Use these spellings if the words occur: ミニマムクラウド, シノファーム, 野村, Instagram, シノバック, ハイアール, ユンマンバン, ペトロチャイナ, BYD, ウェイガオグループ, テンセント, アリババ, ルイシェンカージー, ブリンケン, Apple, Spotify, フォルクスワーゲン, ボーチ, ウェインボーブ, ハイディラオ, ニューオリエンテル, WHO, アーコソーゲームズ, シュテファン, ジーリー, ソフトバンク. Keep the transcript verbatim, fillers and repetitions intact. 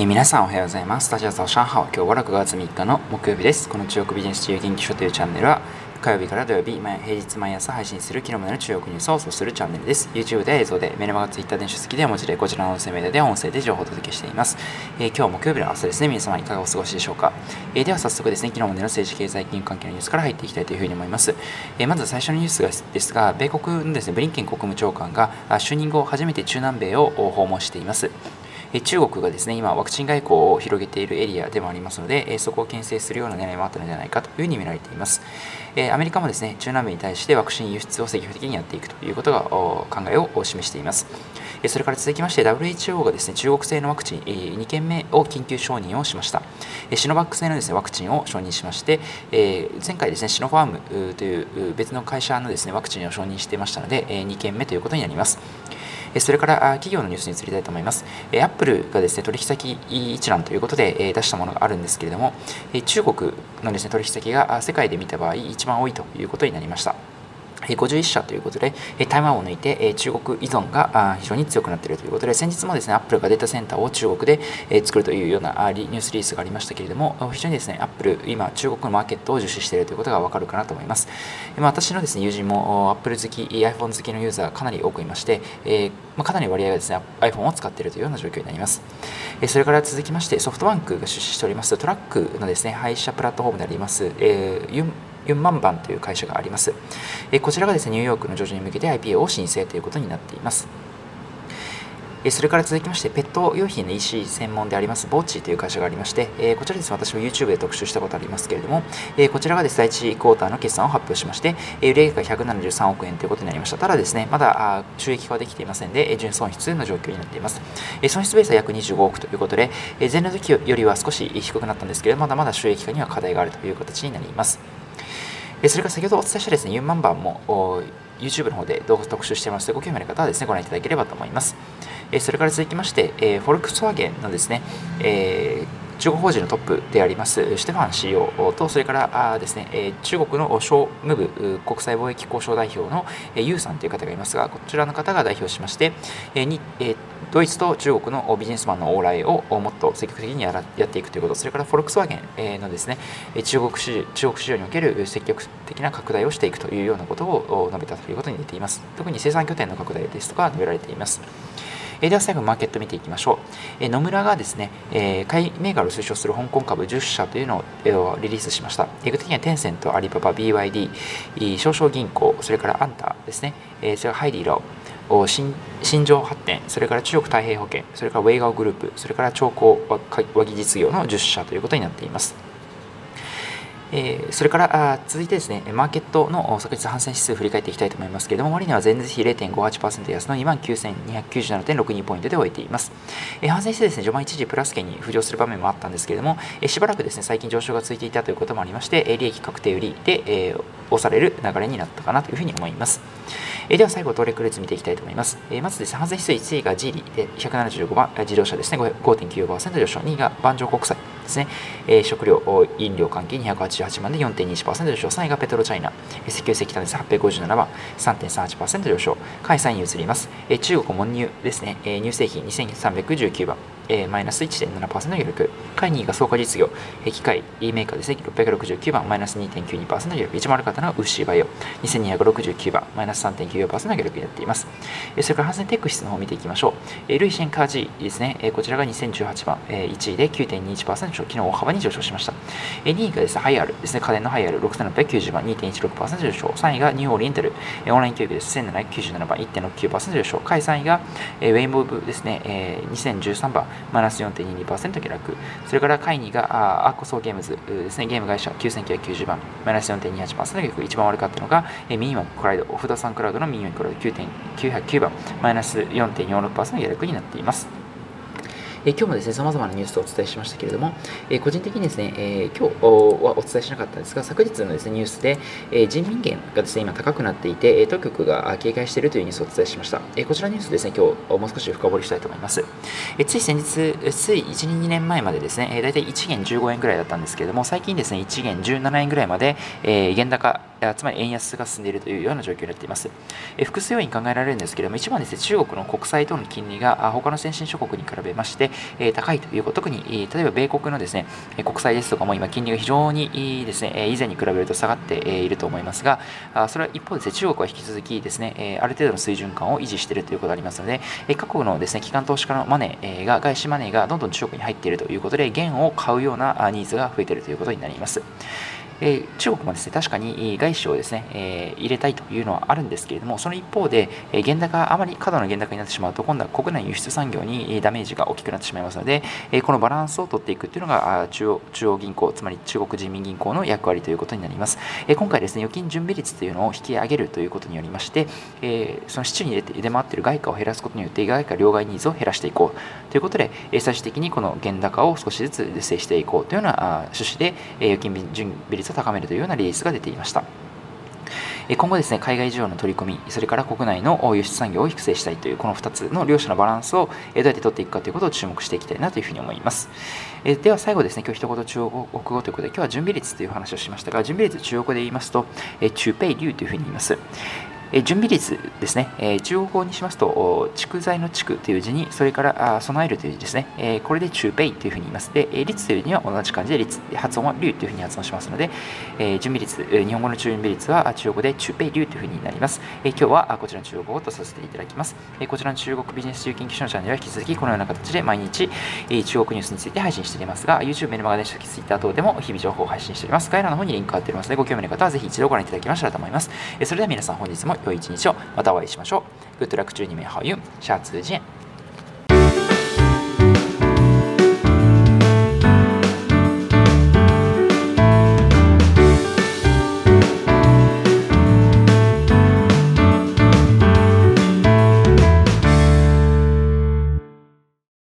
えー、皆さんおはようございます。大家早上好。今日はろくがつみっかの木曜日です。この中国ビジネス自由研究所というチャンネルは火曜日から土曜日、毎平日毎朝配信する昨日までの中国ニュースを放送するチャンネルです。 YouTube では映像で、メルマガ、Twitter で書籍で文字で、こちらの音声メディアで音声で情報をお届けしています。えー、今日木曜日の朝ですね、皆様いかがお過ごしでしょうか。えー、では早速ですね、昨日までの政治経済金融関係のニュースから入っていきたいというふうに思います。えー、まず最初のニュースですが、米国のですね、ブリンケン国務長官が就任後初めて中南米を訪問しています。中国がですね、今ワクチン外交を広げているエリアでもありますので、そこを牽制するような狙いもあったのではないかというふうに見られています。アメリカもですね、中南米に対してワクチン輸出を積極的にやっていくということが考えを示しています。それから続きまして ダブリューエイチオー がですね、中国製のワクチンにけんめを緊急承認をしました。シノバック製のですね、ワクチンを承認しまして、前回ですね、シノファームという別の会社のですね、ワクチンを承認していましたので、にけんめということになります。それから企業のニュースに移りたいと思います。 Apple がですね、取引先一覧ということで出したものがあるんですけれども、中国のですね、取引先が世界で見た場合一番多いということになりました。ごじゅういっしゃということで、台湾を抜いて中国依存が非常に強くなっているということで、先日もですね、Apple がデータセンターを中国で作るというようなニュースリリースがありましたけれども、非常にですね、Apple、今中国のマーケットを重視しているということがわかるかなと思います。私のですね、友人も Apple 好き、iPhone 好きのユーザーかなり多くいまして、かなり割合がですね、iPhone を使っているというような状況になります。それから続きまして、ソフトバンクが出資しておりますトラックのですね、配車プラットフォームであります、えーユンマンバンという会社があります。こちらがですね、ニューヨークの上場に向けて アイピーオー を申請ということになっています。それから続きまして、ペット用品の イーシー 専門でありますボーチという会社がありまして、こちらですね、私も YouTube で特集したことありますけれども、こちらがですね、だいいちクォーターの決算を発表しまして、売上がひゃくななじゅうさんおくえんということになりました。ただですね、まだ収益化はできていませんで、純損失の状況になっています。損失ベースは約にじゅうごおくということで、前の時よりは少し低くなったんですけれども、まだまだ収益化には課題があるという形になります。それから先ほどお伝えしたですね、ユンマンバンも YouTube の方で動画を特集していますので、ご興味ある方はですね、ご覧いただければと思います。それから続きまして、フォルクスワーゲンのですね、えー中国法人のトップでありますシュテファン シーイーオー と、それからですね、中国の商務部国際貿易交渉代表のユウさんという方がいますが、こちらの方が代表しまして、ドイツと中国のビジネスマンの往来をもっと積極的にやっていくということ、それからフォルクスワーゲンのですね、中国市中国市場における積極的な拡大をしていくというようなことを述べたということに出ています。特に生産拠点の拡大ですとか述べられています。では最後、マーケットを見ていきましょう。野村がですね、買い銘柄を推奨する香港株じゅっしゃというのをリリースしました。具体的にはテンセント、アリババ、ビーワイディー、商々銀行、それからアンタですね、それからハイディラオ、新城発展、それから中国太平保険、それからウェイガオグループ、それから長江和木実業のじゅっしゃということになっています。それから続いてですね、マーケットの昨日反戦指数を振り返っていきたいと思いますけれども、終値は前日比 れいてんごはちパーセント 安の にまんきゅうせんにひゃくきゅうじゅうななてんろくに ポイントで終えています。反戦指数ですね、序盤一時プラス圏に浮上する場面もあったんですけれども、しばらくですね、最近上昇が続いていたということもありまして、利益確定売りで押される流れになったかなというふうに思います。では最後、トレック列見ていきたいと思います。まずですね、反戦指数いちいがジーリーでひゃくななじゅうごばん、自動車ですね ごてんきゅうよんパーセント 上昇、にいが万丈国際ですね、食料飲料関係にひゃくはちじゅうはちばんで よんてんにいちパーセント 上昇、さんいがペトロチャイナ、石油石炭ですはっぴゃくごじゅうななばん、さんてんさんはちパーセント 上昇、海産に移ります。中国門入ですね、乳製品にせんさんびゃくじゅうきゅうばん、マイナス いってんななパーセント 余力、かいにいが創価実業、機械メーカーですねろっぴゃくろくじゅうきゅうばん、マイナス にてんきゅうにパーセント 余力、一丸型のウッシーバイオにせんにひゃくろくじゅうきゅうばん、マイナス さんてんきゅうよんパーセント 余力になっています。それから反戦テック指数の方を見ていきましょう。ルイシェンカージーですね、こちらがにせんじゅうはちばん、いちいで きゅうてんにいちパーセント 昨日大幅に上昇しました。にいがですね、ハイアールですね、家電のハイアールろくせんろっぴゃくきゅうじゅうばん、にてんいちろくパーセント 上昇、さんいがニューオリエンテルオンライン教育ですせんななひゃくきゅうじゅうななばん、いってんろくきゅうパーセント 上昇、かいさんいがウェインボーブですねにせんじゅうさんばん、マイナス よんてんににパーセント 下落、それからかいにいがアーコソーゲームズですね、ゲーム会社きゅうせんきゅうひゃくきゅうじゅうばん、マイナス よんてんにはちパーセント 下落、一番悪かったのがミニマムクラウド、不動産クラウドのミニマムクラウド きゅうてんきゅうまるきゅうばん、マイナス よんてんよんろくパーセント 下落になっています。え今日もですね、様々なニュースをお伝えしましたけれども、え個人的にですね、え今日はお伝えしなかったんですが、昨日のですね、ニュースで、え人民元がですね、今高くなっていて、当局が警戒しているというニュースをお伝えしました。えこちらニュースですね、今日もう少し深掘りしたいと思います。えつい先日、ついいち、にねんまえまでですね、だいたいいちげんじゅうごえんぐらいだったんですけれども、最近ですね、いちげんじゅうななえんぐらいまで、えー、円高つまり円安が進んでいるというような状況になっています。複数要因考えられるんですけれども、一番ですね、中国の国債等の金利が他の先進諸国に比べまして高いということ、特に例えば米国のですね、国債ですとかも今金利が非常にですね、以前に比べると下がっていると思いますが、それは一方ですね、中国は引き続きですね、ある程度の水準感を維持しているということがありますので、各国のですね、機関投資家のマネーが、外資マネーがどんどん中国に入っているということで、元を買うようなニーズが増えているということになります。えー、中国もですね、確かに外資をですね、えー、入れたいというのはあるんですけれども、その一方で、えー、原高、あまり過度の原高になってしまうと、今度は国内輸出産業にダメージが大きくなってしまいますので、えー、このバランスを取っていくというのが中央、中央銀行、つまり中国人民銀行の役割ということになります。えー、今回ですね、預金準備率というのを引き上げるということによりまして、えー、その市中に出回っている外貨を減らすことによって、外貨両替ニーズを減らしていこうということで、最終的にこの原高を少しずつ是正していこうというような趣旨で、預金準備率を高めるというようなリリースが出ていました。今後ですね、海外需要の取り込み、それから国内の輸出産業を育成したいという、このふたつの両者のバランスをどうやって取っていくかということを注目していきたいなというふうに思います。では最後ですね、今日一言中国語ということで、今日は準備率という話をしましたが、準備率中国語で言いますと中ペイリュウというふうに言います。準備率ですね、中国語にしますと、蓄財の蓄という字に、それから備えるという字ですね、これで中ペイというふうに言います。で、率という字は同じ漢字で率、発音はリュウというふうに発音しますので、準備率、日本語の準備率は中国語で中ペイリュウというふうになります。今日はこちらの中国語とさせていただきます。こちらの中国ビジネス自由研究所のチャンネルは引き続きこのような形で毎日中国ニュースについて配信していますが、YouTube、メルマガ電子書籍、Twitter 等でも日々情報を配信しております。概要欄の方にリンク貼っておりますので、ご興味の方はぜひ一度ご覧いただけましたらと思います。それでは皆さん、本日も良い一日を。またお会いしましょう。グッドラック中に名俳優、シャーツージェン。